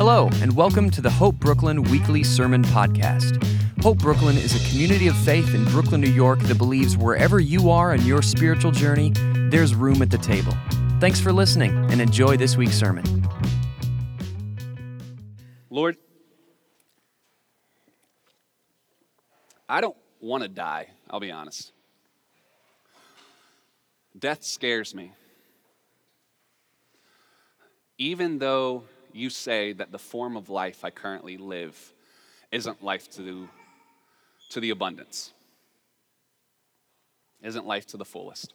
Hello, and welcome to the Hope Brooklyn Weekly Sermon Podcast. Hope Brooklyn is a community of faith in Brooklyn, New York that believes wherever you are in your spiritual journey, there's room at the table. Thanks for listening, and enjoy this week's sermon. Lord, I don't want to die, I'll be honest. Death scares me. Even though you say that the form of life I currently live isn't life to the abundance, isn't life to the fullest.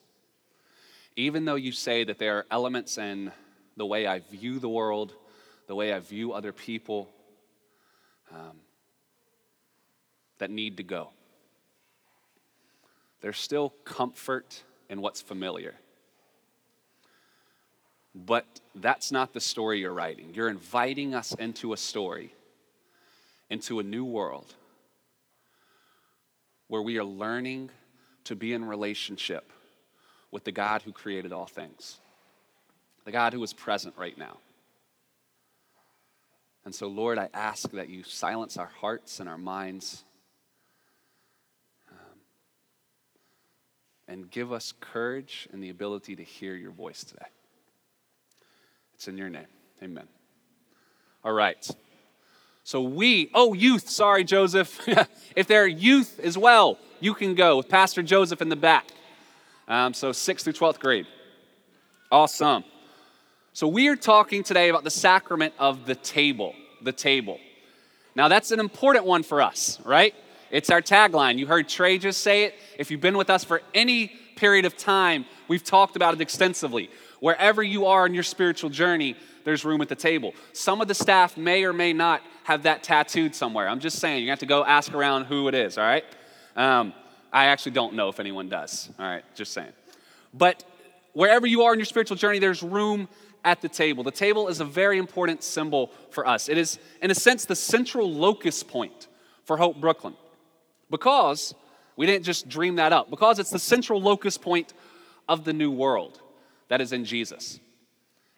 Even though you say that there are elements in the way I view the world, the way I view other people, that need to go, there's still comfort in what's familiar. But that's not the story you're writing. You're inviting us into a story, into a new world, where we are learning to be in relationship with the God who created all things, the God who is present right now. And so, Lord, I ask that you silence our hearts and our minds, and give us courage and the ability to hear your voice today. It's in your name. Amen. All right. So youth. Sorry, Joseph. If there are youth as well, you can go with Pastor Joseph in the back. 6th through 12th grade. Awesome. So we are talking today about the sacrament of the table. The table. Now that's an important one for us, right? It's our tagline. You heard Trey just say it. If you've been with us for any period of time, we've talked about it extensively. Wherever you are in your spiritual journey, there's room at the table. Some of the staff may or may not have that tattooed somewhere. I'm just saying, you have to go ask around who it is, all right? I actually don't know if anyone does, all right? Just saying. But wherever you are in your spiritual journey, there's room at the table. The table is a very important symbol for us. It is, in a sense, the central locus point for Hope Brooklyn. Because we didn't just dream that up. Because it's the central locus point of the new world that is in Jesus.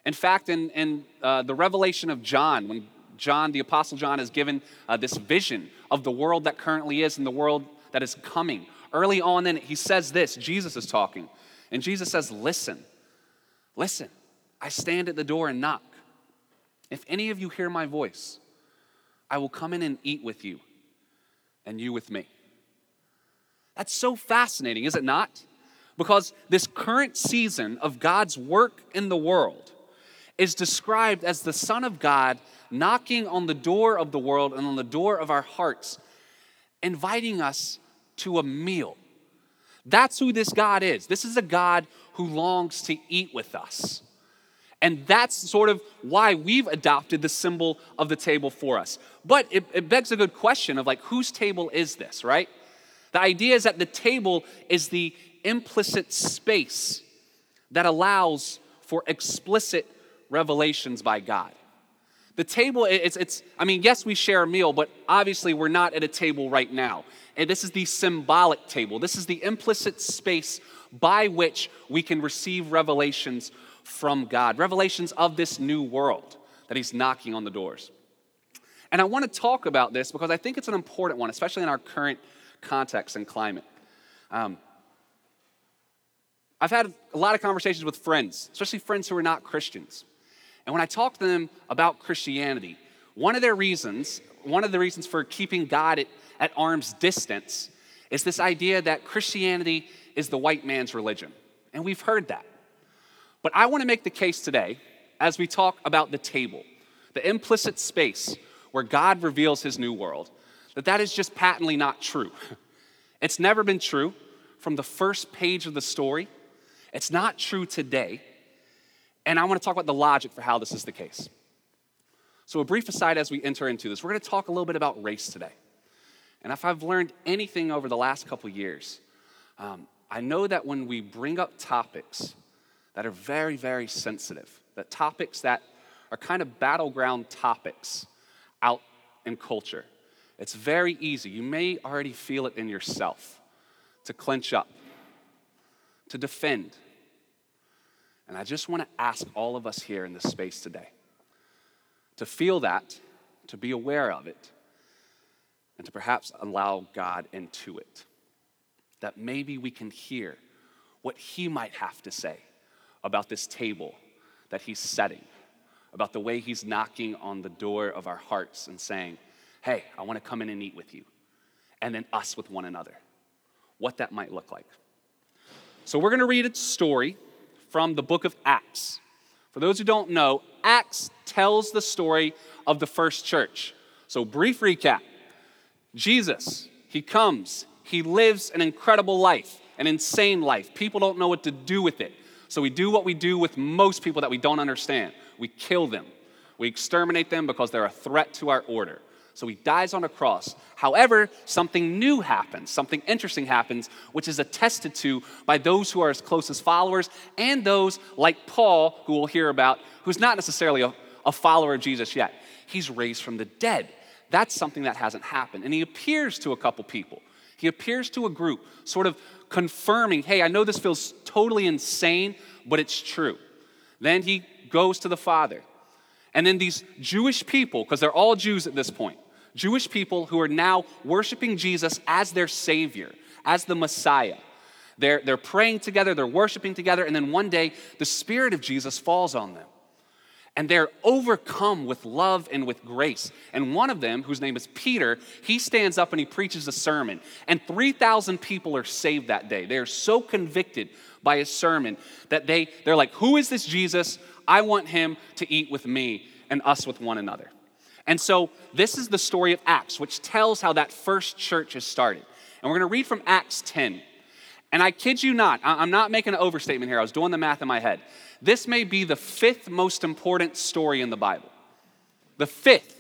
In fact, in the Revelation of John, when John, the Apostle John, is given this vision of the world that currently is and the world that is coming, early on in it, he says this, Jesus is talking. And Jesus says, listen, I stand at the door and knock. If any of you hear my voice, I will come in and eat with you, and you with me. That's so fascinating, is it not? Because this current season of God's work in the world is described as the Son of God knocking on the door of the world and on the door of our hearts, inviting us to a meal. That's who this God is. This is a God who longs to eat with us. And that's sort of why we've adopted the symbol of the table for us. But it begs a good question of like, whose table is this, right? The idea is that the table is the implicit space that allows for explicit revelations by God. The table, yes, we share a meal, but obviously we're not at a table right now. And this is the symbolic table. This is the implicit space by which we can receive revelations from God, revelations of this new world that he's knocking on the doors. And I want to talk about this because I think it's an important one, especially in our current context and climate. I've had a lot of conversations with friends, especially friends who are not Christians. And when I talk to them about Christianity, one of the reasons for keeping God at arm's distance is this idea that Christianity is the white man's religion. And we've heard that. But I want to make the case today, as we talk about the table, the implicit space where God reveals his new world, that is just patently not true. It's never been true from the first page of the story. It's not true today. And I want to talk about the logic for how this is the case. So a brief aside as we enter into this, we're going to talk a little bit about race today. And if I've learned anything over the last couple years, I know that when we bring up topics that are very, very sensitive, that topics that are kind of battleground topics out in culture, it's very easy. You may already feel it in yourself to clench up, to defend. And I just want to ask all of us here in this space today to feel that, to be aware of it, and to perhaps allow God into it. That maybe we can hear what he might have to say about this table that he's setting, about the way he's knocking on the door of our hearts and saying, hey, I want to come in and eat with you, and then us with one another, what that might look like. So we're going to read a story from the book of Acts. For those who don't know, Acts tells the story of the first church. So brief recap. Jesus, he comes, he lives an incredible life, an insane life. People don't know what to do with it. So we do what we do with most people that we don't understand. We kill them. We exterminate them because they're a threat to our order. So he dies on a cross. However, something new happens, something interesting happens, which is attested to by those who are his closest followers and those like Paul, who we'll hear about, who's not necessarily a follower of Jesus yet. He's raised from the dead. That's something that hasn't happened. And he appears to a couple people. He appears to a group, sort of confirming, hey, I know this feels totally insane, but it's true. Then he goes to the Father. And then these Jewish people, because they're all Jews at this point, Jewish people who are now worshiping Jesus as their Savior, as the Messiah. They're praying together, they're worshiping together, and then one day the Spirit of Jesus falls on them. And they're overcome with love and with grace. And one of them, whose name is Peter, he stands up and he preaches a sermon. And 3,000 people are saved that day. They are so convicted by his sermon that they're like, who is this Jesus? I want him to eat with me and us with one another. And so this is the story of Acts, which tells how that first church is started. And we're going to read from Acts 10. And I kid you not, I'm not making an overstatement here. I was doing the math in my head. This may be the fifth most important story in the Bible. The fifth.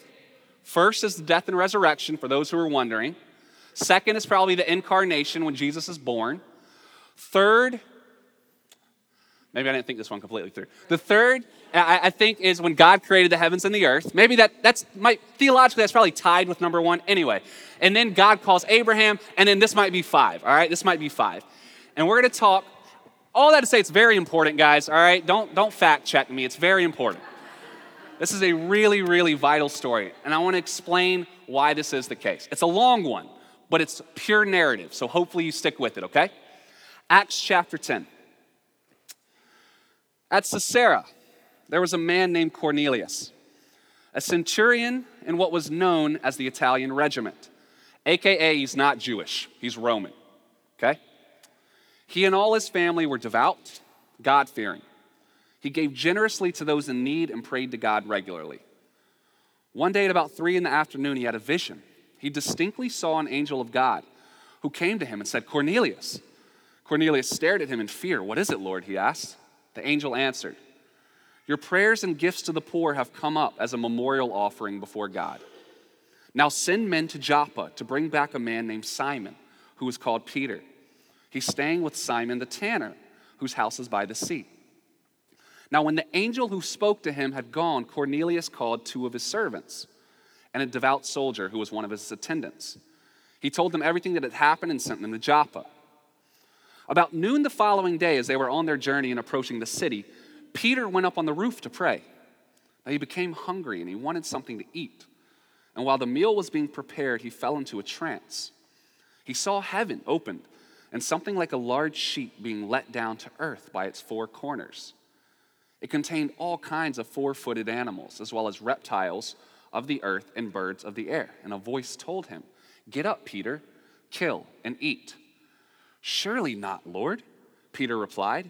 First is the death and resurrection, for those who are wondering. Second is probably the incarnation when Jesus is born. Third, maybe I didn't think this one completely through. The third, I think, is when God created the heavens and the earth. Maybe theologically, that's probably tied with number one anyway. And then God calls Abraham, and then this might be five, all right? This might be five. And we're going to talk, all that to say it's very important, guys, all right? Don't fact check me. It's very important. This is a really, really vital story, and I want to explain why this is the case. It's a long one, but it's pure narrative, so hopefully you stick with it, okay? Acts chapter 10. At Caesarea, there was a man named Cornelius, a centurion in what was known as the Italian regiment, aka he's not Jewish, he's Roman, okay? He and all his family were devout, God-fearing. He gave generously to those in need and prayed to God regularly. One day at about 3 p.m, he had a vision. He distinctly saw an angel of God who came to him and said, Cornelius. Cornelius stared at him in fear. What is it, Lord? He asked. The angel answered, your prayers and gifts to the poor have come up as a memorial offering before God. Now send men to Joppa to bring back a man named Simon, who is called Peter. He's staying with Simon the tanner, whose house is by the sea. Now when the angel who spoke to him had gone, Cornelius called 2 of his servants and a devout soldier who was one of his attendants. He told them everything that had happened and sent them to Joppa. About noon the following day, as they were on their journey and approaching the city, Peter went up on the roof to pray. Now he became hungry and he wanted something to eat. And while the meal was being prepared, he fell into a trance. He saw heaven opened and something like a large sheet being let down to earth by its 4 corners. It contained all kinds of 4-footed animals, as well as reptiles of the earth and birds of the air. And a voice told him, get up, Peter, kill and eat. Surely not, Lord, Peter replied.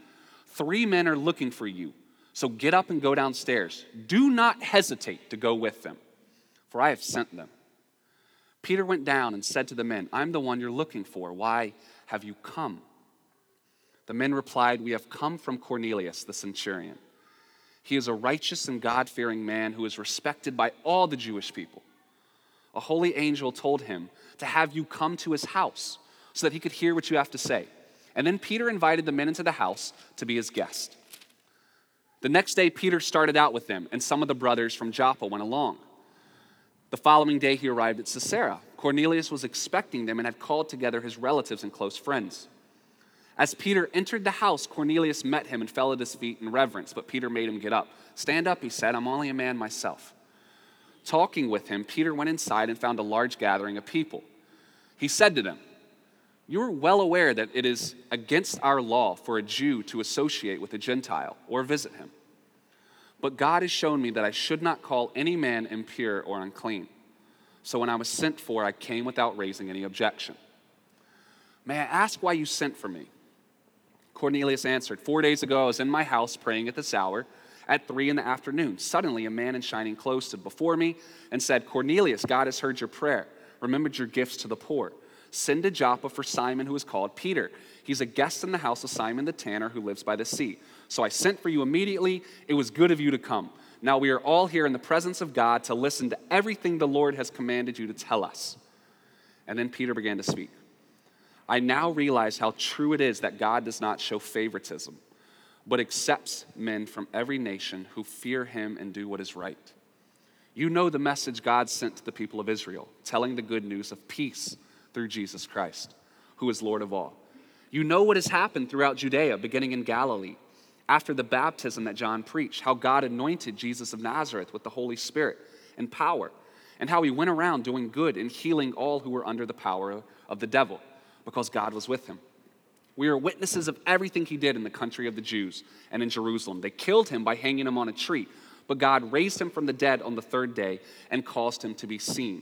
3 men are looking for you, so get up and go downstairs. Do not hesitate to go with them, for I have sent them. Peter went down and said to the men, I'm the one you're looking for. Why have you come? The men replied, we have come from Cornelius, the centurion. He is a righteous and God-fearing man who is respected by all the Jewish people. A holy angel told him to have you come to his house so that he could hear what you have to say. And then Peter invited the men into the house to be his guest. The next day, Peter started out with them, and some of the brothers from Joppa went along. The following day, he arrived at Caesarea. Cornelius was expecting them and had called together his relatives and close friends. As Peter entered the house, Cornelius met him and fell at his feet in reverence, but Peter made him get up. Stand up, he said, I'm only a man myself. Talking with him, Peter went inside and found a large gathering of people. He said to them, you are well aware that it is against our law for a Jew to associate with a Gentile or visit him. But God has shown me that I should not call any man impure or unclean. So when I was sent for, I came without raising any objection. May I ask why you sent for me? Cornelius answered, 4 days ago I was in my house praying at this hour at 3 p.m. Suddenly a man in shining clothes stood before me and said, Cornelius, God has heard your prayer, remembered your gifts to the poor. Send to Joppa for Simon, who is called Peter. He's a guest in the house of Simon the tanner, who lives by the sea. So I sent for you immediately. It was good of you to come. Now we are all here in the presence of God to listen to everything the Lord has commanded you to tell us. And then Peter began to speak. I now realize how true it is that God does not show favoritism, but accepts men from every nation who fear him and do what is right. You know the message God sent to the people of Israel, telling the good news of peace through Jesus Christ, who is Lord of all. You know what has happened throughout Judea, beginning in Galilee, after the baptism that John preached, how God anointed Jesus of Nazareth with the Holy Spirit and power, and how he went around doing good and healing all who were under the power of the devil, because God was with him. We are witnesses of everything he did in the country of the Jews and in Jerusalem. They killed him by hanging him on a tree, but God raised him from the dead on the third day and caused him to be seen.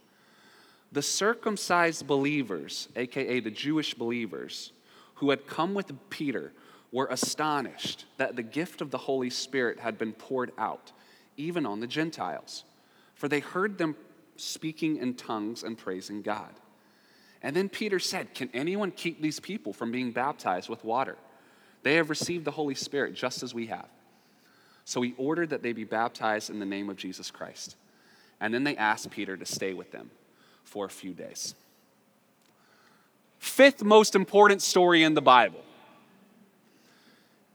The circumcised believers, aka the Jewish believers, who had come with Peter, were astonished that the gift of the Holy Spirit had been poured out, even on the Gentiles, for they heard them speaking in tongues and praising God. And then Peter said, can anyone keep these people from being baptized with water? They have received the Holy Spirit just as we have. So he ordered that they be baptized in the name of Jesus Christ. And then they asked Peter to stay with them for a few days. Fifth most important story in the Bible.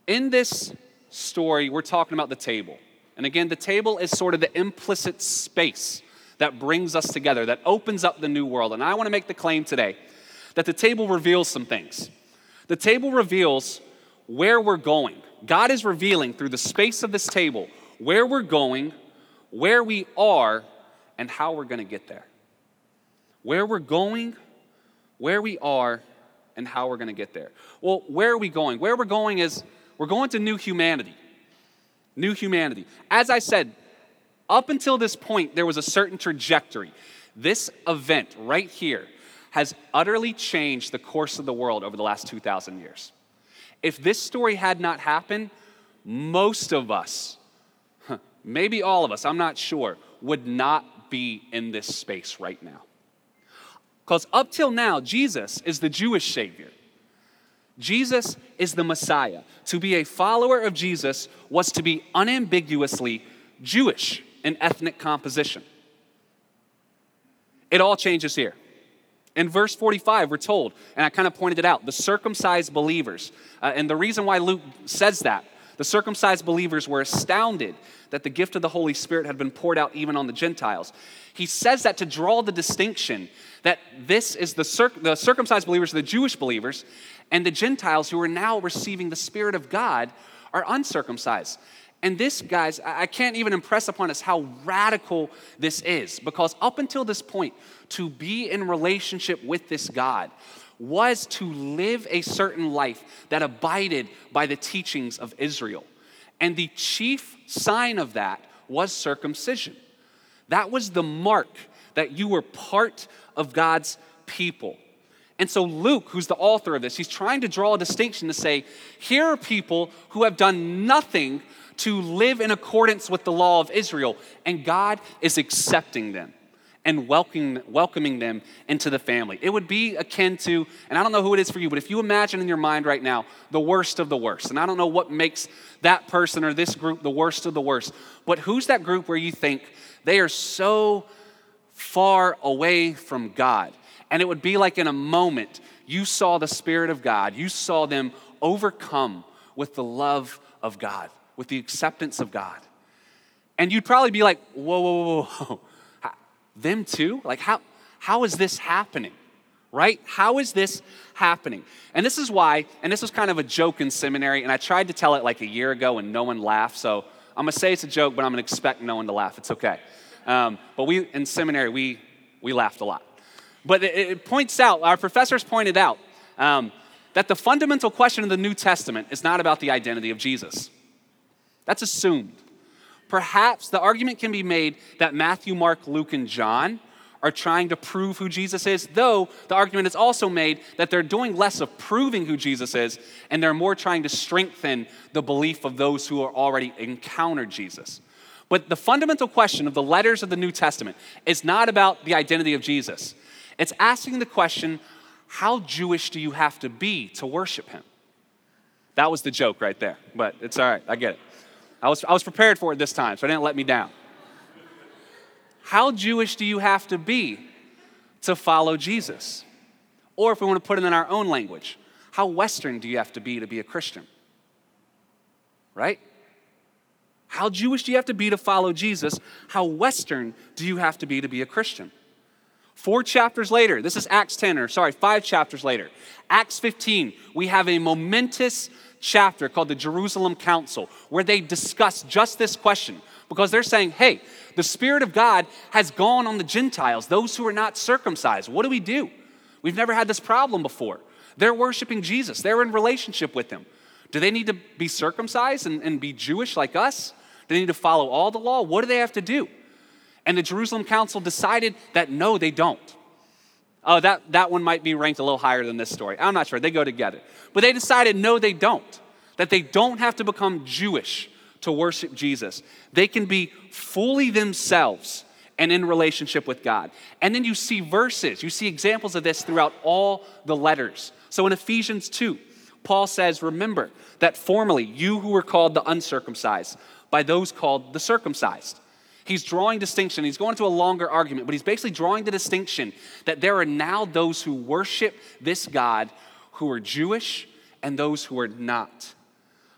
In this story, we're talking about the table. And again, the table is sort of the implicit space that brings us together, that opens up the new world. And I want to make the claim today that the table reveals some things. The table reveals where we're going. God is revealing through the space of this table where we're going, where we are, and how we're going to get there. Where we're going, where we are, and how we're going to get there. Well, where are we going? Where we're going is we're going to new humanity. New humanity. As I said, up until this point, there was a certain trajectory. This event right here has utterly changed the course of the world over the last 2,000 years. If this story had not happened, most of us, maybe all of us, I'm not sure, would not be in this space right now. Because up till now, Jesus is the Jewish Savior. Jesus is the Messiah. To be a follower of Jesus was to be unambiguously Jewish in ethnic composition. It all changes here. In verse 45, we're told, and I kind of pointed it out, the circumcised believers. And the reason why Luke says that, the circumcised believers were astounded that the gift of the Holy Spirit had been poured out even on the Gentiles. He says that to draw the distinction that this is the circumcised believers, the Jewish believers, and the Gentiles who are now receiving the Spirit of God are uncircumcised. And this, guys, I can't even impress upon us how radical this is, because up until this point, to be in relationship with this God was to live a certain life that abided by the teachings of Israel. And the chief sign of that was circumcision. That was the mark that you were part of God's people. And so Luke, who's the author of this, he's trying to draw a distinction to say, here are people who have done nothing to live in accordance with the law of Israel, and God is accepting them and welcoming them into the family. It would be akin to, and I don't know who it is for you, but if you imagine in your mind right now, the worst of the worst, and I don't know what makes that person or this group the worst of the worst, but who's that group where you think they are so far away from God? And it would be like in a moment, you saw the Spirit of God, you saw them overcome with the love of God, with the acceptance of God. And you'd probably be like, whoa. Them too? Like how is this happening, right? How is this happening? And this is why, and this was kind of a joke in seminary, and I tried to tell it like a year ago and no one laughed, so I'm gonna say it's a joke, but I'm gonna expect no one to laugh, it's okay. But we, in seminary, we laughed a lot. But it points out, our professors pointed out, that the fundamental question of the New Testament is not about the identity of Jesus. That's assumed. Perhaps the argument can be made that Matthew, Mark, Luke, and John are trying to prove who Jesus is, though the argument is also made that they're doing less of proving who Jesus is, and they're more trying to strengthen the belief of those who are already encountered Jesus. But the fundamental question of the letters of the New Testament is not about the identity of Jesus. It's asking the question, how Jewish do you have to be to worship him? That was the joke right there, but it's all right, I get it. I was prepared for it this time, so it didn't let me down. How Jewish do you have to be to follow Jesus? Or if we want to put it in our own language, how Western do you have to be a Christian? Right? How Jewish do you have to be to follow Jesus? How Western do you have to be a Christian? 4 chapters later, this is Acts 10, or sorry, 5 chapters later, Acts 15, we have a momentous chapter called the Jerusalem Council, where they discuss just this question, because they're saying, hey, the Spirit of God has gone on the Gentiles, those who are not circumcised. What do? We've never had this problem before. They're worshiping Jesus. They're in relationship with him. Do they need to be circumcised and be Jewish like us? Do they need to follow all the law? What do they have to do? And the Jerusalem Council decided that no, they don't. Oh, that one might be ranked a little higher than this story. I'm not sure. They go together. But they decided, no, they don't. That they don't have to become Jewish to worship Jesus. They can be fully themselves and in relationship with God. And then you see verses. You see examples of this throughout all the letters. So in Ephesians 2, Paul says, remember that formerly you who were called the uncircumcised by those called the circumcised. He's drawing distinction. He's going to a longer argument, but he's basically drawing the distinction that there are now those who worship this God who are Jewish and those who are not.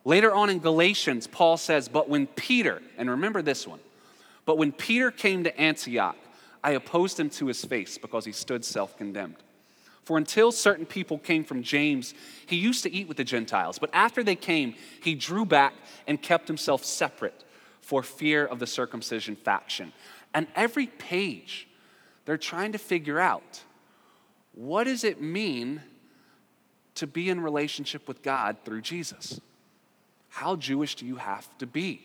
Later on in Galatians, Paul says, but when Peter, and remember this one, but when Peter came to Antioch, I opposed him to his face because he stood self-condemned. For until certain people came from James, he used to eat with the Gentiles, but after they came, he drew back and kept himself separate for fear of the circumcision faction. And every page, they're trying to figure out, what does it mean to be in relationship with God through Jesus? How Jewish do you have to be?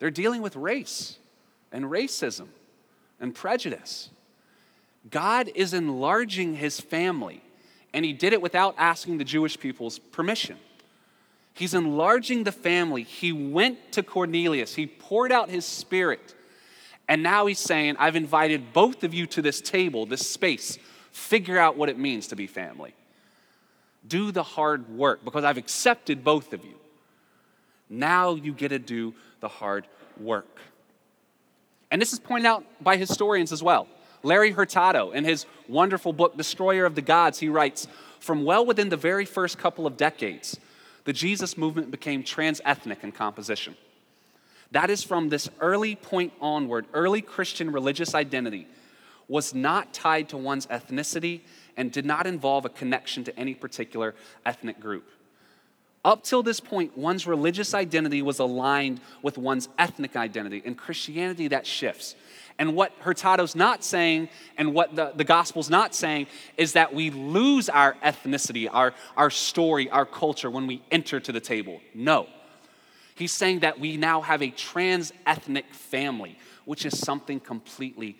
They're dealing with race and racism and prejudice. God is enlarging his family, and he did it without asking the Jewish people's permission. He's enlarging the family. He went to Cornelius. He poured out his Spirit. And now he's saying, I've invited both of you to this table, this space. Figure out what it means to be family. Do the hard work because I've accepted both of you. Now you get to do the hard work. And this is pointed out by historians as well. Larry Hurtado, in his wonderful book, Destroyer of the Gods, he writes, from well within the very first couple of decades, the Jesus movement became trans-ethnic in composition. That is, from this early point onward, early Christian religious identity was not tied to one's ethnicity and did not involve a connection to any particular ethnic group. Up till this point, one's religious identity was aligned with one's ethnic identity. In Christianity, that shifts. And what Hurtado's not saying, and what the gospel's not saying, is that we lose our ethnicity, our story, our culture when we enter to the table. No. He's saying that we now have a trans-ethnic family. which is something completely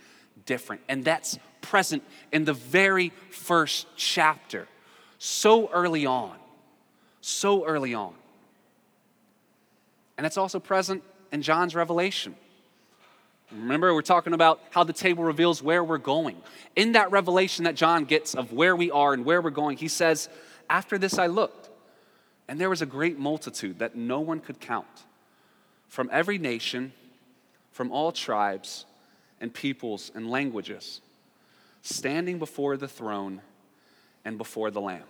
different. And that's present in the very first chapter, so early on. And it's also present in John's Revelation. Remember, we're talking about how the table reveals where we're going. In that revelation that John gets of where we are and where we're going, he says, "After this I looked, and there was a great multitude that no one could count, from every nation, from all tribes and peoples and languages, standing before the throne and before the Lamb."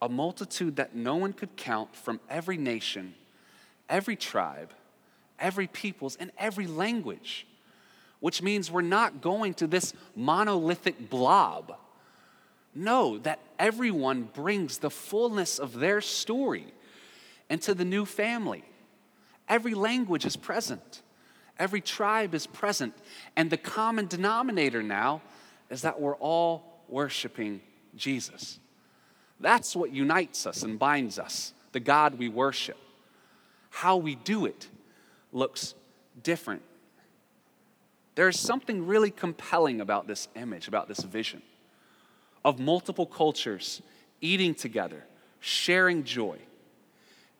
A multitude that no one could count, from every nation, every tribe, every peoples, and every language, which means we're not going to this monolithic blob. No, that everyone brings the fullness of their story into the new family. Every language is present. Every tribe is present. And the common denominator now is that we're all worshiping Jesus. That's what unites us and binds us, the God we worship. How we do it looks different. There's something really compelling about this image, about this vision of multiple cultures eating together, sharing joy.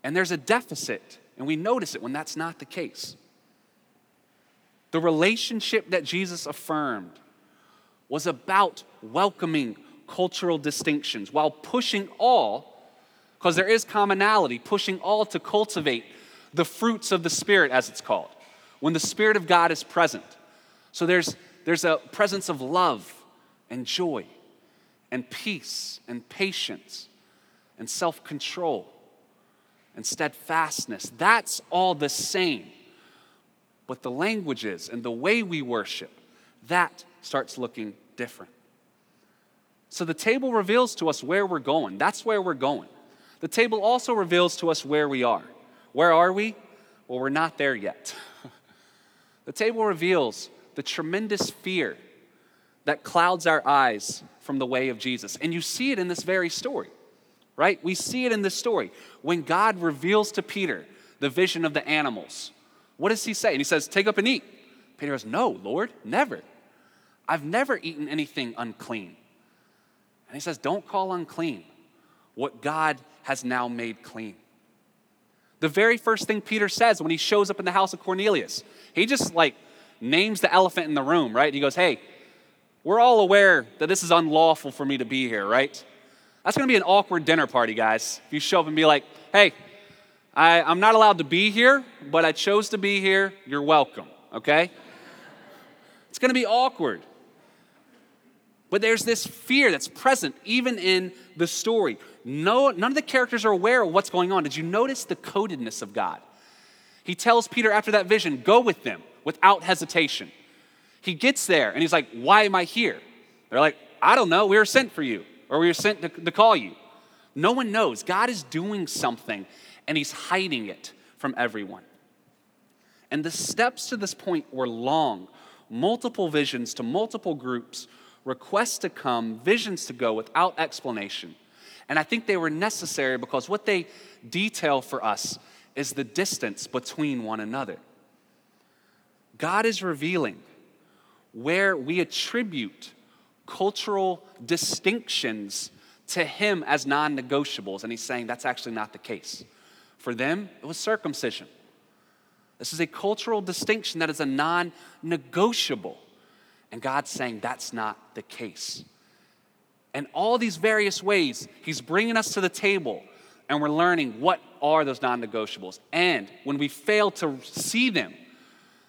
And there's a deficit, and we notice it when that's not the case. The relationship that Jesus affirmed was about welcoming cultural distinctions while pushing all, because there is commonality, pushing all to cultivate the fruits of the Spirit, as it's called, when the Spirit of God is present. So there's a presence of love and joy and peace and patience and self-control and steadfastness. That's all the same. But the languages and the way we worship, that starts looking different. So the table reveals to us where we're going. That's where we're going. The table also reveals to us where we are. Where are we? Well, we're not there yet. The table reveals the tremendous fear that clouds our eyes from the way of Jesus. And you see it in this very story, right? We see it in this story. When God reveals to Peter the vision of the animals, what does he say? And he says, "Take up and eat." Peter goes, "No, Lord, never. I've never eaten anything unclean." And he says, "Don't call unclean what God has now made clean." The very first thing Peter says when he shows up in the house of Cornelius, he just names the elephant in the room, right? He goes, "Hey, we're all aware that this is unlawful for me to be here, right?" That's going to be an awkward dinner party, guys. If you show up and be like, "Hey, I'm not allowed to be here, but I chose to be here. You're welcome," okay? It's going to be awkward. But there's this fear that's present even in the story. No, none of the characters are aware of what's going on. Did you notice the codedness of God? He tells Peter after that vision, "Go with them," without hesitation. He gets there and he's like, "Why am I here?" They're like, "I don't know. We were sent for you, or we were sent to call you." No one knows. God is doing something and he's hiding it from everyone. And the steps to this point were long. Multiple visions to multiple groups, requests to come, visions to go without explanation. And I think they were necessary because what they detail for us is the distance between one another. God is revealing where we attribute cultural distinctions to him as non-negotiables. And he's saying that's actually not the case. For them, it was circumcision. This is a cultural distinction that is a non-negotiable. And God's saying that's not the case. And all these various ways, he's bringing us to the table and we're learning what are those non-negotiables. And when we fail to see them,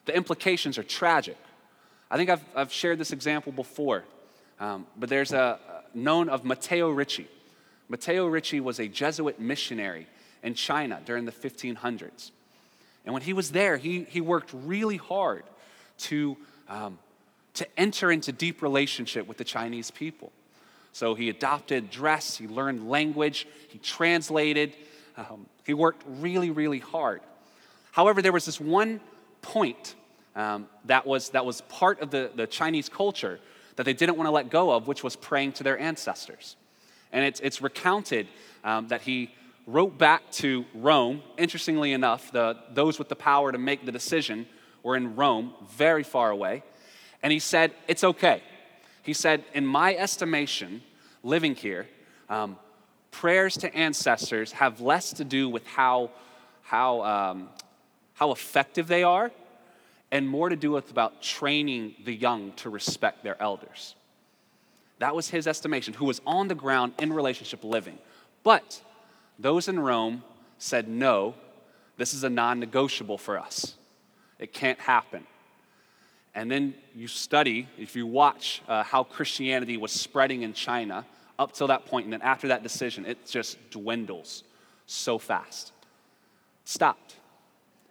the implications are tragic. I think I've shared this example before, but there's a known of Matteo Ricci. Matteo Ricci was a Jesuit missionary in China during the 1500s. And when he was there, he worked really hard to enter into deep relationship with the Chinese people. So he adopted dress, he learned language, he translated, he worked really, really hard. However, there was this one point that was part of the Chinese culture that they didn't want to let go of, which was praying to their ancestors. And it's recounted that he wrote back to Rome. Interestingly enough, those with the power to make the decision or in Rome, very far away, and he said, it's okay. He said, in my estimation, living here, prayers to ancestors have less to do with how effective they are and more to do with about training the young to respect their elders. That was his estimation, who was on the ground in relationship living. But those in Rome said, no, this is a non-negotiable for us. It can't happen. And then you study, if you watch how Christianity was spreading in China up till that point, and then after that decision, it just dwindles so fast. Stopped.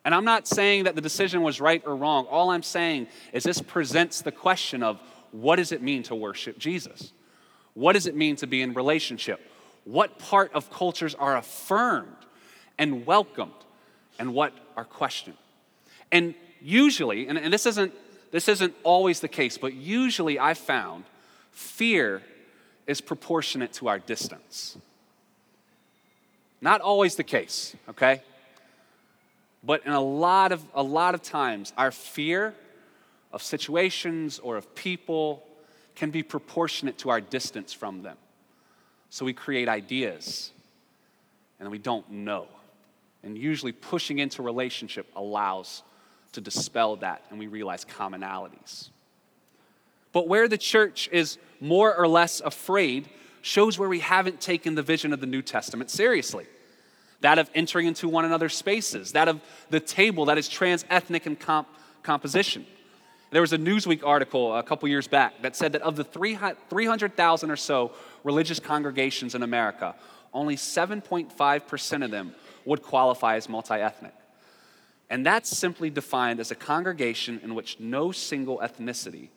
And I'm not saying that the decision was right or wrong. All I'm saying is this presents the question of, what does it mean to worship Jesus? What does it mean to be in relationship? What part of cultures are affirmed and welcomed, and what are questioned? And usually, and this isn't always the case, but usually I've found fear is proportionate to our distance. Not always the case, okay? But in a lot of times, our fear of situations or of people can be proportionate to our distance from them. So we create ideas, and we don't know. And usually pushing into relationship allows to dispel that, and we realize commonalities. But where the church is more or less afraid shows where we haven't taken the vision of the New Testament seriously. That of entering into one another's spaces, that of the table that is trans-ethnic in composition. There was a Newsweek article a couple years back that said that of the 300,000 or so religious congregations in America, only 7.5% of them would qualify as multi-ethnic. And that's simply defined as a congregation in which no single ethnicity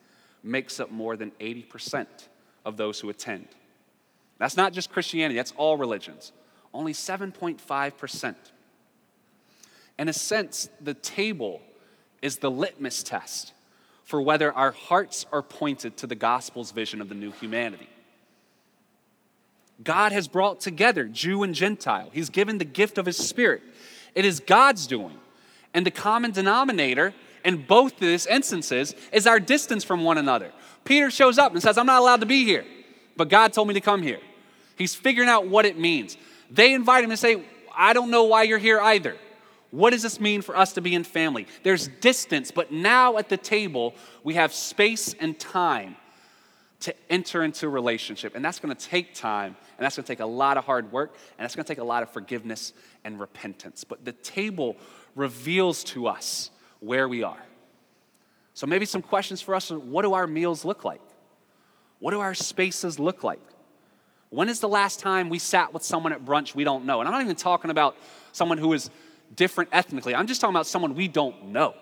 makes up more than 80% of those who attend. That's not just Christianity, that's all religions. Only 7.5%. In a sense, the table is the litmus test for whether our hearts are pointed to the gospel's vision of the new humanity. God has brought together Jew and Gentile. He's given the gift of his Spirit. It is God's doing. And the common denominator in both these instances is our distance from one another. Peter shows up and says, I'm not allowed to be here, but God told me to come here. He's figuring out what it means. They invite him and say, I don't know why you're here either. What does this mean for us to be in family? There's distance, but now at the table, we have space and time to enter into a relationship. And that's going to take time, and that's going to take a lot of hard work, and that's going to take a lot of forgiveness and repentance. But the table reveals to us where we are. So maybe some questions for us are, what do our meals look like? What do our spaces look like? When is the last time we sat with someone at brunch we don't know? And I'm not even talking about someone who is different ethnically. I'm just talking about someone we don't know.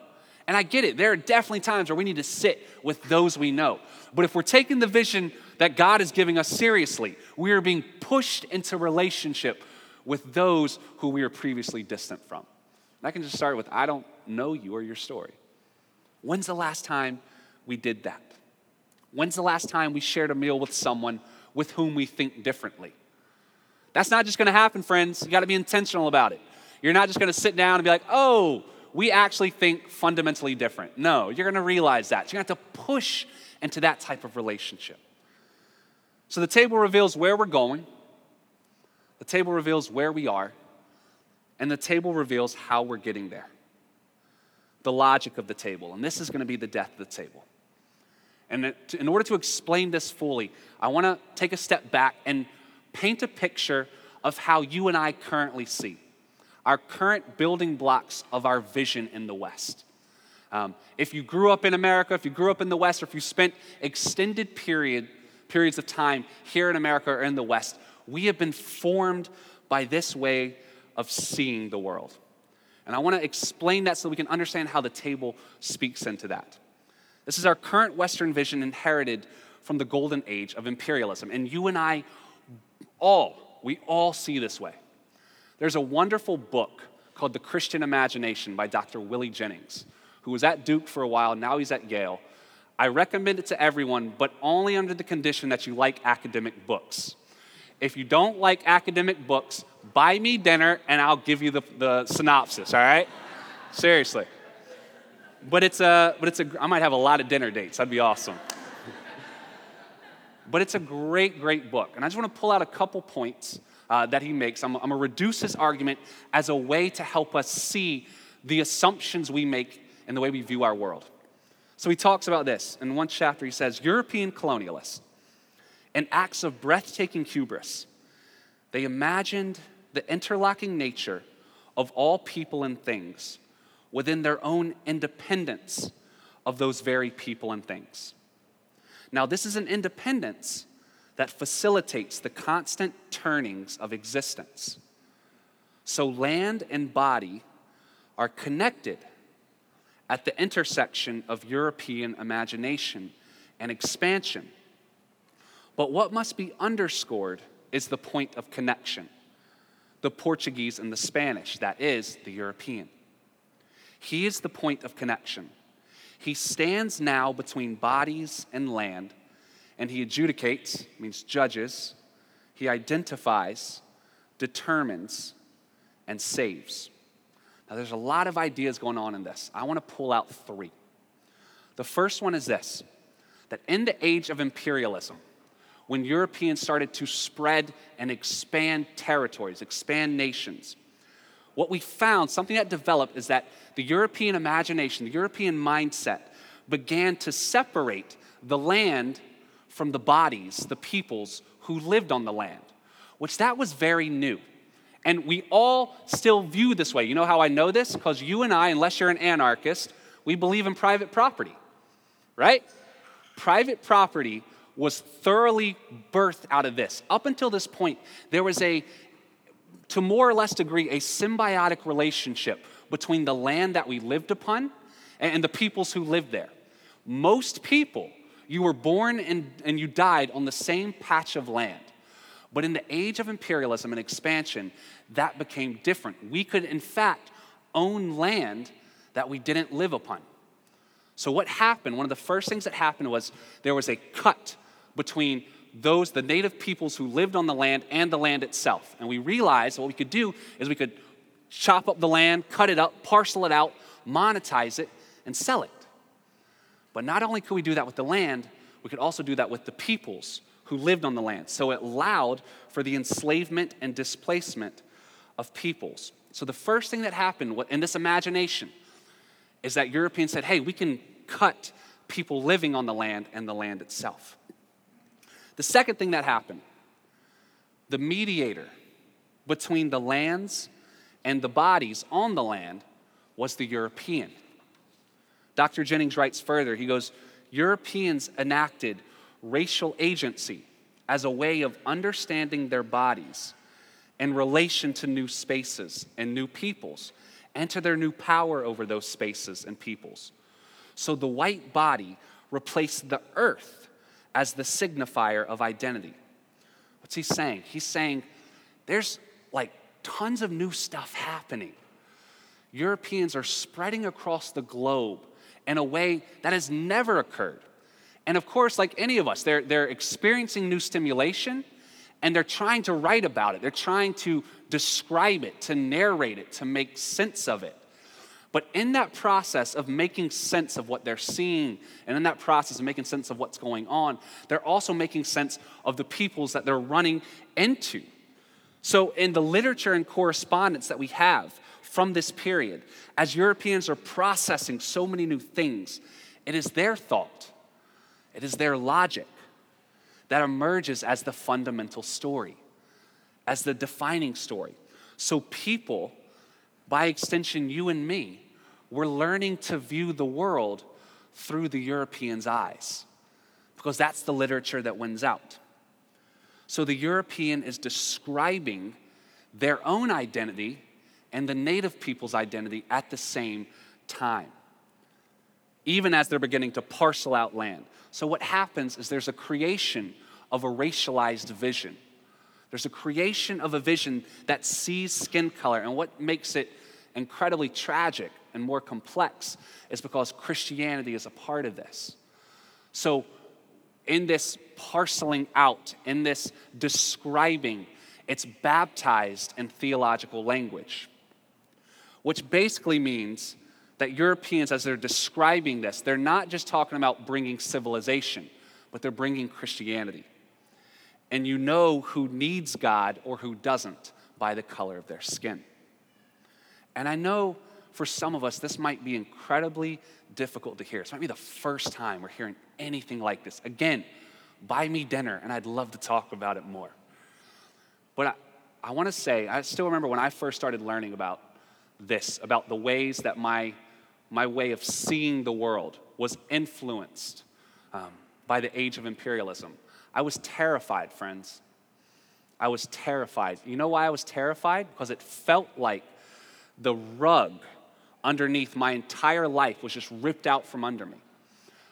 And I get it. There are definitely times where we need to sit with those we know. But if we're taking the vision that God is giving us seriously, we are being pushed into relationship with those who we were previously distant from. And I can just start with, I don't know you or your story. When's the last time we did that? When's the last time we shared a meal with someone with whom we think differently? That's not just going to happen, friends. You got to be intentional about it. You're not just going to sit down and be like, oh, we actually think fundamentally different. No, you're going to realize that. You're going to have to push into that type of relationship. So the table reveals where we're going. The table reveals where we are. And the table reveals how we're getting there. The logic of the table. And this is going to be the death of the table. And in order to explain this fully, I want to take a step back and paint a picture of how you and I currently see our current building blocks of our vision in the West. If you grew up in America, if you grew up in the West, or if you spent extended periods of time here in America or in the West, we have been formed by this way of seeing the world. And I want to explain that so we can understand how the table speaks into that. This is our current Western vision inherited from the golden age of imperialism. And you and I we all see this way. There's a wonderful book called The Christian Imagination by Dr. Willie Jennings, who was at Duke for a while, now he's at Yale. I recommend it to everyone, but only under the condition that you like academic books. If you don't like academic books, buy me dinner and I'll give you the synopsis, all right? Seriously. I might have a lot of dinner dates. That'd be awesome. But it's a great, great book. And I just want to pull out a couple points that he makes. I'm going to reduce his argument as a way to help us see the assumptions we make and the way we view our world. So he talks about this. In one chapter, he says, European colonialists, in acts of breathtaking hubris, they imagined the interlocking nature of all people and things within their own independence of those very people and things. Now, this is an independence that facilitates the constant turnings of existence. So land and body are connected at the intersection of European imagination and expansion. But what must be underscored is the point of connection, the Portuguese and the Spanish, that is, the European. He is the point of connection. He stands now between bodies and land, and he adjudicates, means judges, he identifies, determines, and saves. Now there's a lot of ideas going on in this. I want to pull out three. The first one is this, that in the age of imperialism, when Europeans started to spread and expand territories, expand nations, what we found, something that developed, is that the European imagination, the European mindset, began to separate the land from the bodies, the peoples who lived on the land, which that was very new. And we all still view this way. You know how I know this? Because you and I, unless you're an anarchist, we believe in private property, right? Private property was thoroughly birthed out of this. Up until this point, there was to more or less degree, a symbiotic relationship between the land that we lived upon and the peoples who lived there. Most people, you were born and you died on the same patch of land. But in the age of imperialism and expansion, that became different. We could, in fact, own land that we didn't live upon. So what happened, one of the first things that happened was there was a cut between those, the native peoples who lived on the land and the land itself. And we realized what we could do is we could chop up the land, cut it up, parcel it out, monetize it, and sell it. But not only could we do that with the land, we could also do that with the peoples who lived on the land. So it allowed for the enslavement and displacement of peoples. So the first thing that happened in this imagination is that Europeans said, hey, we can cut people living on the land and the land itself. The second thing that happened, the mediator between the lands and the bodies on the land was the European. Dr. Jennings writes further, he goes, Europeans enacted racial agency as a way of understanding their bodies in relation to new spaces and new peoples and to their new power over those spaces and peoples. So the white body replaced the earth as the signifier of identity. What's he saying? He's saying there's like tons of new stuff happening. Europeans are spreading across the globe in a way that has never occurred. And of course, like any of us, they're experiencing new stimulation and they're trying to write about it. They're trying to describe it, to narrate it, to make sense of it. But in that process of making sense of what they're seeing, and in that process of making sense of what's going on, they're also making sense of the peoples that they're running into. So in the literature and correspondence that we have from this period, as Europeans are processing so many new things, it is their thought, it is their logic that emerges as the fundamental story, as the defining story. So people, by extension, you and me, we're learning to view the world through the Europeans' eyes because that's the literature that wins out. So the European is describing their own identity and the native people's identity at the same time, even as they're beginning to parcel out land. So what happens is there's a creation of a racialized vision. There's a creation of a vision that sees skin color, and what makes it incredibly tragic and more complex is because Christianity is a part of this. So in this parceling out, in this describing, it's baptized in theological language, which basically means that Europeans, as they're describing this, they're not just talking about bringing civilization, but they're bringing Christianity. And you know who needs God or who doesn't by the color of their skin. And I know for some of us, this might be incredibly difficult to hear. This might be the first time we're hearing anything like this. Again, buy me dinner, and I'd love to talk about it more. But I want to say, I still remember when I first started learning about this, about the ways that my way of seeing the world was influenced by the age of imperialism. I was terrified, friends. I was terrified. You know why I was terrified? Because it felt like the rug underneath my entire life was just ripped out from under me.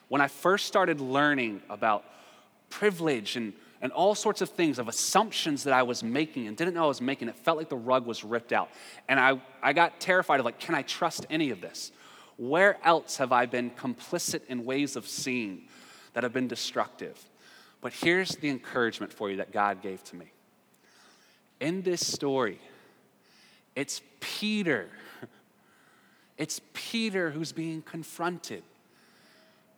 When I first started learning about privilege and all sorts of things, of assumptions that I was making and didn't know I was making, it felt like the rug was ripped out. And I got terrified of, like, can I trust any of this? Where else have I been complicit in ways of seeing that have been destructive? But here's the encouragement for you that God gave to me. In this story, it's Peter who's being confronted.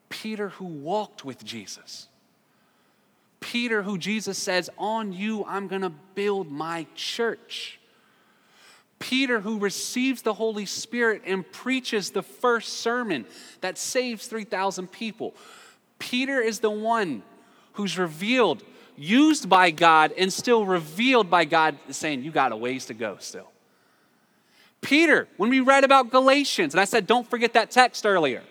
Peter who walked with Jesus. Peter who Jesus says, on you I'm going to build my church. Peter who receives the Holy Spirit and preaches the first sermon that saves 3,000 people. Peter is the one who's revealed, used by God, and still revealed by God, saying, you got a ways to go still. Peter, when we read about Galatians, and I said, don't forget that text earlier.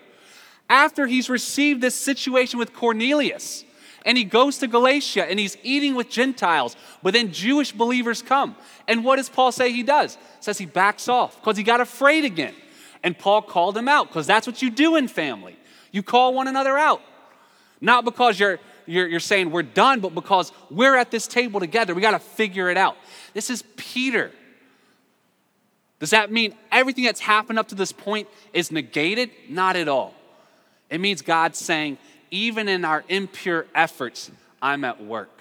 After he's received this situation with Cornelius, and he goes to Galatia, and he's eating with Gentiles, but then Jewish believers come. And what does Paul say he does? He says he backs off, because he got afraid again. And Paul called him out, because that's what you do in family. You call one another out. Not because you're saying we're done, but because we're at this table together. We got to figure it out. This is Peter. Does that mean everything that's happened up to this point is negated? Not at all. It means God's saying, even in our impure efforts, I'm at work.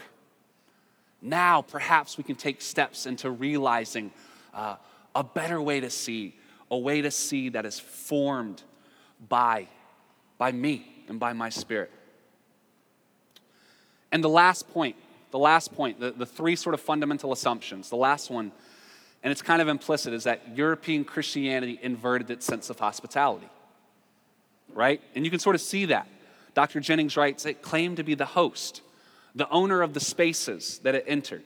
Now, perhaps we can take steps into realizing a better way to see, a way to see that is formed by me and by my spirit. And the last point, the three sort of fundamental assumptions, the last one, and it's kind of implicit, is that European Christianity inverted its sense of hospitality, right? And you can sort of see that. Dr. Jennings writes, it claimed to be the host, the owner of the spaces that it entered,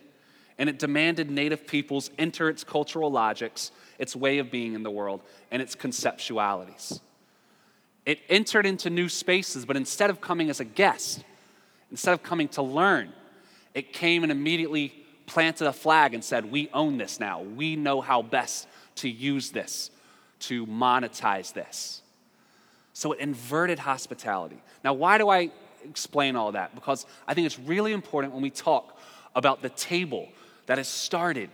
and it demanded native peoples enter its cultural logics, its way of being in the world, and its conceptualities. It entered into new spaces, but instead of coming as a guest, instead of coming to learn, it came and immediately planted a flag and said, we own this now. We know how best to use this, to monetize this. So it inverted hospitality. Now, why do I explain all that? Because I think it's really important when we talk about the table that has started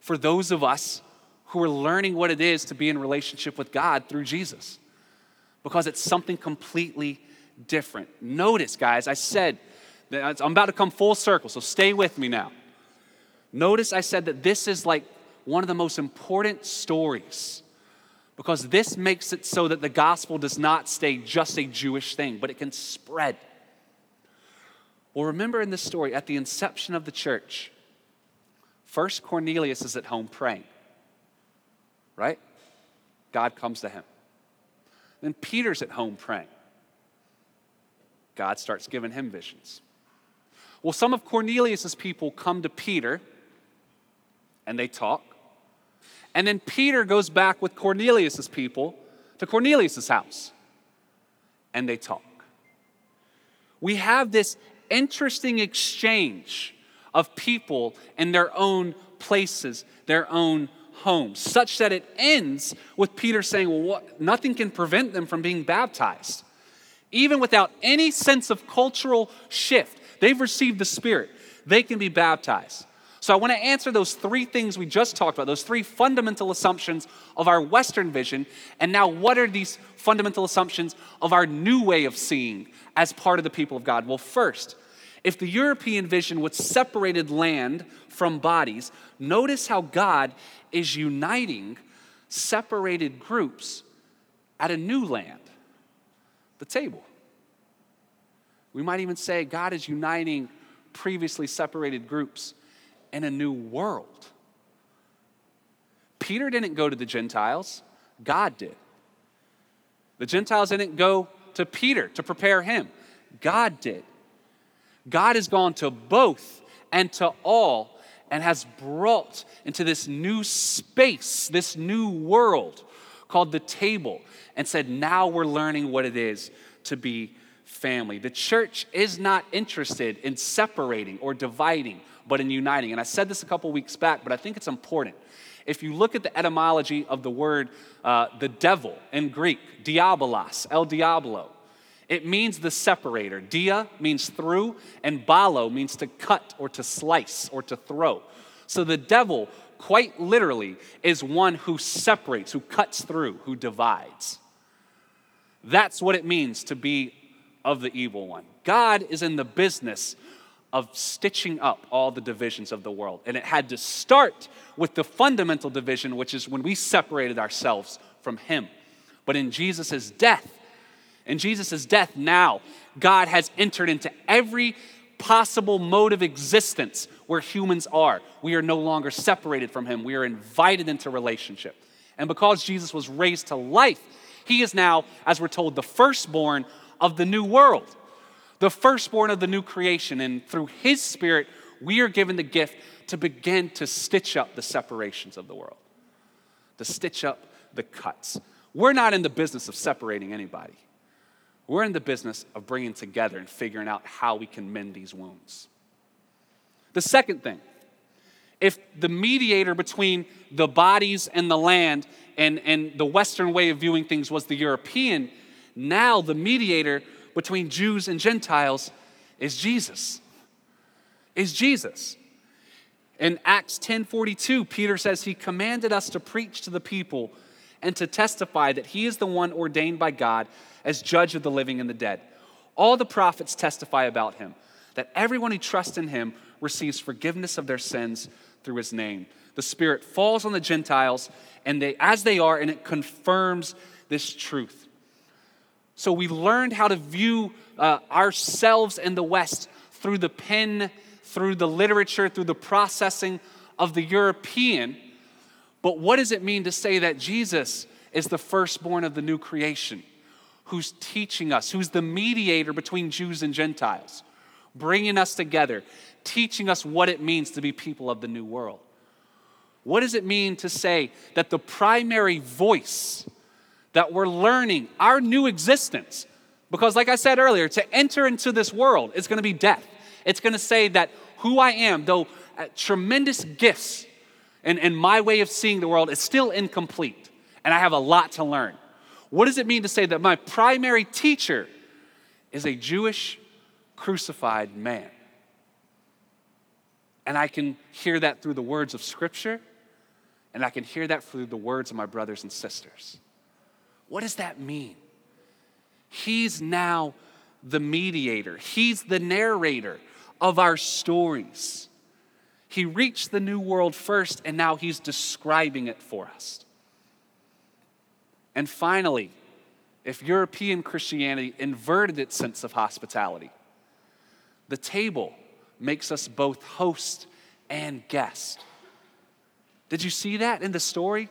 for those of us who are learning what it is to be in relationship with God through Jesus. Because it's something completely different. Notice, guys, I said, that I'm about to come full circle, so stay with me now. Notice I said that this is like one of the most important stories, because this makes it so that the gospel does not stay just a Jewish thing, but it can spread. Well, remember in this story, at the inception of the church, first Cornelius is at home praying, right? God comes to him. Then Peter's at home praying. God starts giving him visions. Well, some of Cornelius's people come to Peter, and they talk. And then Peter goes back with Cornelius's people to Cornelius's house, and they talk. We have this interesting exchange of people in their own places, their own homes, such that it ends with Peter saying, well, nothing can prevent them from being baptized. Even without any sense of cultural shift, they've received the Spirit. They can be baptized. So I want to answer those three things we just talked about, those three fundamental assumptions of our Western vision. And now what are these fundamental assumptions of our new way of seeing as part of the people of God? Well, first, if the European vision was separated land from bodies, notice how God is uniting separated groups at a new land, the table. We might even say God is uniting previously separated groups in a new world. Peter didn't go to the Gentiles. God did. The Gentiles didn't go to Peter to prepare him. God did. God has gone to both and to all and has brought into this new space, this new world called the table, and said, now we're learning what it is to be family. The church is not interested in separating or dividing, but in uniting. And I said this a couple weeks back, but I think it's important. If you look at the etymology of the word the devil in Greek, diabolos, el diablo, it means the separator. Dia means through, and balo means to cut or to slice or to throw. So the devil, quite literally, is one who separates, who cuts through, who divides. That's what it means to be of the evil one. God is in the business of stitching up all the divisions of the world. And it had to start with the fundamental division, which is when we separated ourselves from him. But in Jesus' death, now, God has entered into every possible mode of existence where humans are. We are no longer separated from him. We are invited into relationship. And because Jesus was raised to life, he is now, as we're told, the firstborn of the new world, the firstborn of the new creation. And through his Spirit, we are given the gift to begin to stitch up the separations of the world, to stitch up the cuts. We're not in the business of separating anybody. We're in the business of bringing together and figuring out how we can mend these wounds. The second thing, if the mediator between the bodies and the land and the Western way of viewing things was the European, now the mediator between Jews and Gentiles is Jesus. In Acts 10:42, Peter says, he commanded us to preach to the people and to testify that he is the one ordained by God as judge of the living and the dead. All the prophets testify about him, that everyone who trusts in him receives forgiveness of their sins through his name. The Spirit falls on the Gentiles and they, as they are, and it confirms this truth. So we learned how to view ourselves in the West through the pen, through the literature, through the processing of the European. But what does it mean to say that Jesus is the firstborn of the new creation, who's teaching us, who's the mediator between Jews and Gentiles, bringing us together, teaching us what it means to be people of the new world? What does it mean to say that the primary voice that we're learning our new existence, because like I said earlier, to enter into this world is going to be death. It's going to say that who I am, though tremendous gifts, and my way of seeing the world is still incomplete, and I have a lot to learn. What does it mean to say that my primary teacher is a Jewish crucified man? And I can hear that through the words of Scripture, and I can hear that through the words of my brothers and sisters. What does that mean? He's now the mediator. He's the narrator of our stories. He reached the new world first, and now he's describing it for us. And finally, if European Christianity inverted its sense of hospitality, the table makes us both host and guest. Did you see that in the story?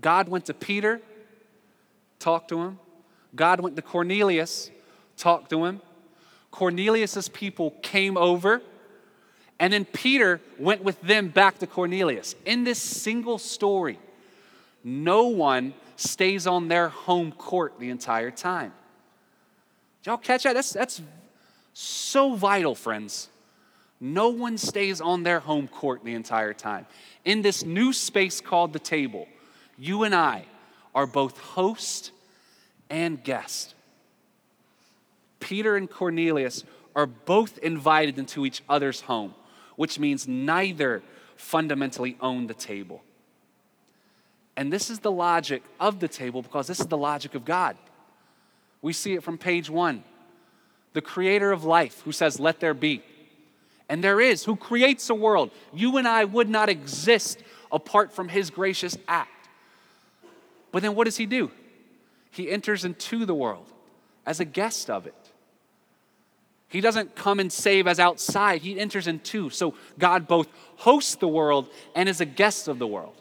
God went to Peter, talked to him. God went to Cornelius, talked to him. Cornelius's people came over, and then Peter went with them back to Cornelius. In this single story, no one stays on their home court the entire time. Did y'all catch that? That's so vital, friends. No one stays on their home court the entire time. In this new space called the table, you and I are both host and guest. Peter and Cornelius are both invited into each other's home, which means neither fundamentally own the table. And this is the logic of the table, because this is the logic of God. We see it from page 1. The creator of life, who says, let there be. And there is, who creates a world. You and I would not exist apart from his gracious act. But then what does he do? He enters into the world as a guest of it. He doesn't come and save as outside. He enters into. So God both hosts the world and is a guest of the world.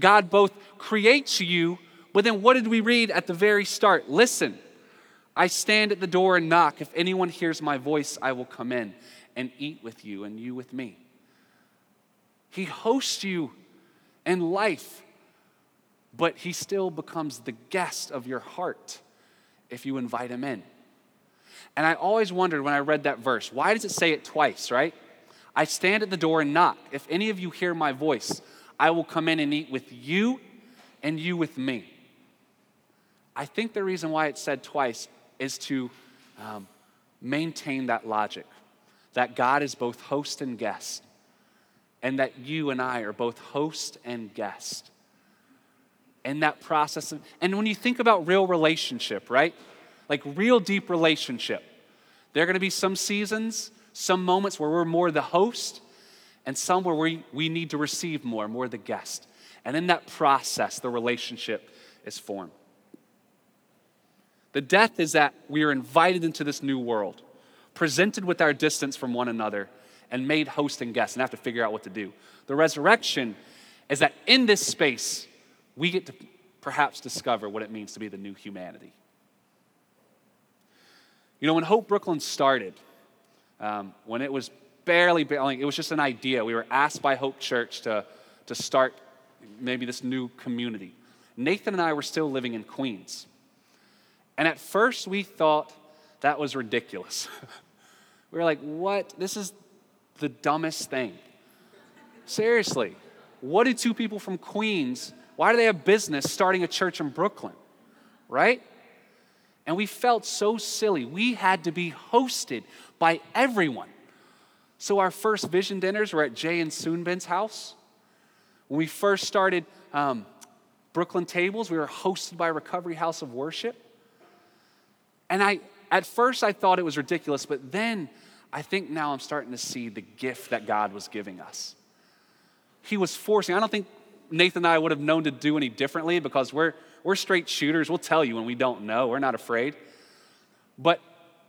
God both creates you, but then what did we read at the very start? Listen, I stand at the door and knock. If anyone hears my voice, I will come in and eat with you and you with me. He hosts you in life, but he still becomes the guest of your heart if you invite him in. And I always wondered when I read that verse, why does it say it twice, right? I stand at the door and knock. If any of you hear my voice, I will come in and eat with you and you with me. I think the reason why it's said twice is to maintain that logic, that God is both host and guest, and that you and I are both host and guest. And that process, and when you think about real relationship, right? Like real deep relationship, there are going to be some seasons, some moments where we're more the host, and some where we need to receive more the guest. And in that process, the relationship is formed. The death is that we are invited into this new world, presented with our distance from one another, and made host and guest, and have to figure out what to do. The resurrection is that in this space, we get to perhaps discover what it means to be the new humanity. You know, when Hope Brooklyn started, when it was barely, it was just an idea. We were asked by Hope Church to start maybe this new community. Nathan and I were still living in Queens. And at first we thought that was ridiculous. We were like, what? This is the dumbest thing. Seriously, what do two people from Queens, why do they have business starting a church in Brooklyn, right? And we felt so silly. We had to be hosted by everyone. So our first vision dinners were at Jay and Soonbin's house. When we first started Brooklyn Tables, we were hosted by Recovery House of Worship. And at first I thought it was ridiculous, but then I think now I'm starting to see the gift that God was giving us. He was forcing. I don't think Nathan and I would have known to do any differently because we're straight shooters. We'll tell you when we don't know. We're not afraid. But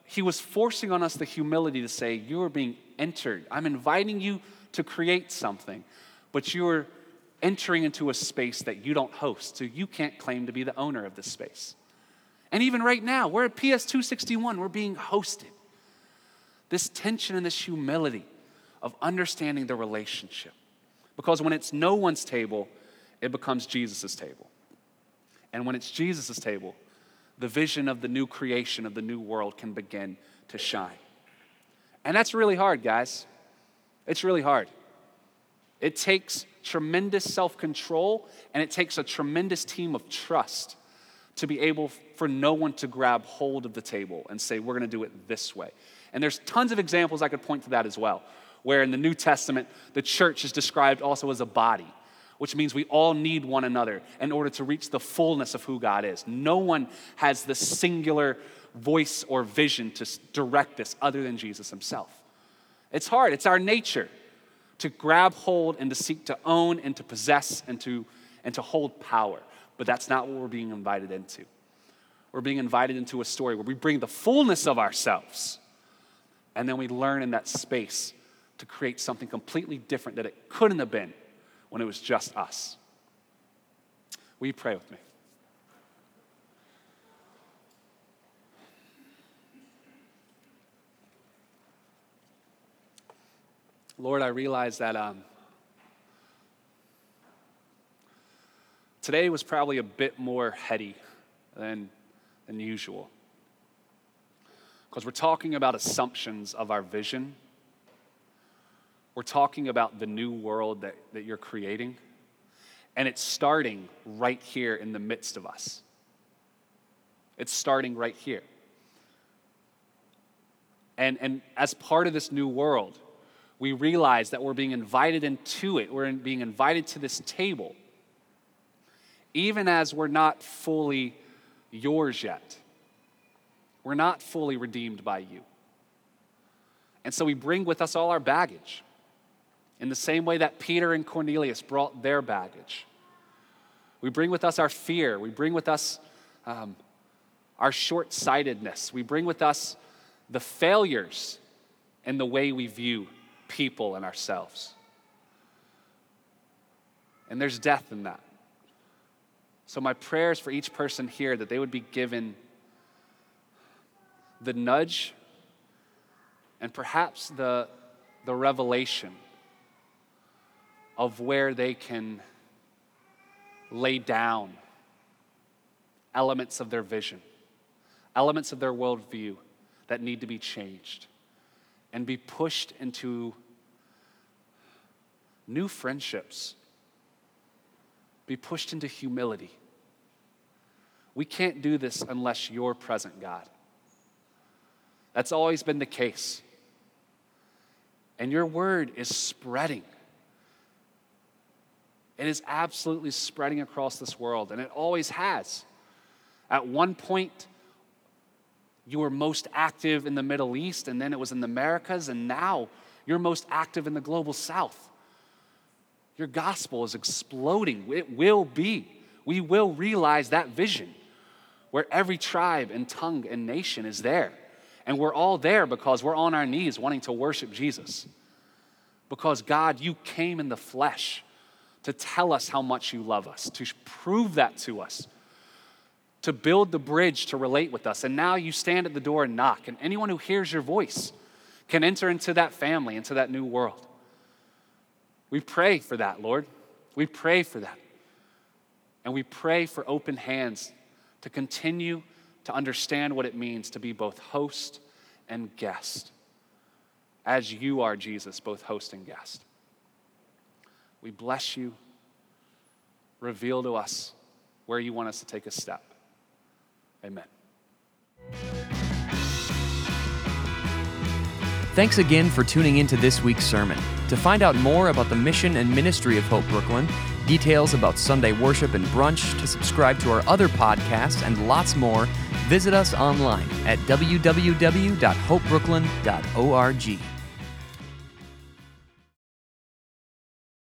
he was forcing on us the humility to say, you are being entered. I'm inviting you to create something, but you are entering into a space that you don't host, so you can't claim to be the owner of this space. And even right now, we're at PS 261. We're being hosted. This tension and this humility of understanding the relationship. Because when it's no one's table, it becomes Jesus' table. And when it's Jesus' table, the vision of the new creation, of the new world can begin to shine. And that's really hard, guys. It's really hard. It takes tremendous self-control, and it takes a tremendous team of trust to be able for no one to grab hold of the table and say, we're going to do it this way. And there's tons of examples I could point to that as well, where in the New Testament, the church is described also as a body, which means we all need one another in order to reach the fullness of who God is. No one has the singular voice or vision to direct this other than Jesus himself. It's hard. It's our nature to grab hold and to seek to own and to possess and to hold power. But that's not what we're being invited into. We're being invited into a story where we bring the fullness of ourselves, and then we learn in that space to create something completely different that it couldn't have been when it was just us. Will you pray with me? Lord, I realize that today was probably a bit more heady than usual, because we're talking about assumptions of our vision. We're talking about the new world that you're creating. And it's starting right here in the midst of us. It's starting right here. And as part of this new world, we realize that we're being invited into it. We're being invited to this table, even as we're not fully yours yet. We're not fully redeemed by you. And so we bring with us all our baggage, in the same way that Peter and Cornelius brought their baggage. We bring with us our fear. We bring with us our short-sightedness. We bring with us the failures and the way we view people and ourselves. And there's death in that. So my prayers for each person here that they would be given the nudge and perhaps the revelation of where they can lay down elements of their vision, elements of their worldview that need to be changed, and be pushed into new friendships, be pushed into humility. We can't do this unless you're present, God. That's always been the case. And your word is spreading. It is absolutely spreading across this world, and it always has. At one point, you were most active in the Middle East, and then it was in the Americas, and now you're most active in the global South. Your gospel is exploding. It will be. We will realize that vision where every tribe and tongue and nation is there. And we're all there because we're on our knees wanting to worship Jesus. Because God, you came in the flesh to tell us how much you love us, to prove that to us, to build the bridge to relate with us. And now you stand at the door and knock. And anyone who hears your voice can enter into that family, into that new world. We pray for that, Lord. We pray for that. And we pray for open hands to continue to understand what it means to be both host and guest, as you are, Jesus, both host and guest. We bless you. Reveal to us where you want us to take a step. Amen. Thanks again for tuning into this week's sermon. To find out more about the mission and ministry of Hope Brooklyn, details about Sunday worship and brunch, to subscribe to our other podcasts, and lots more, visit us online at www.hopebrooklyn.org.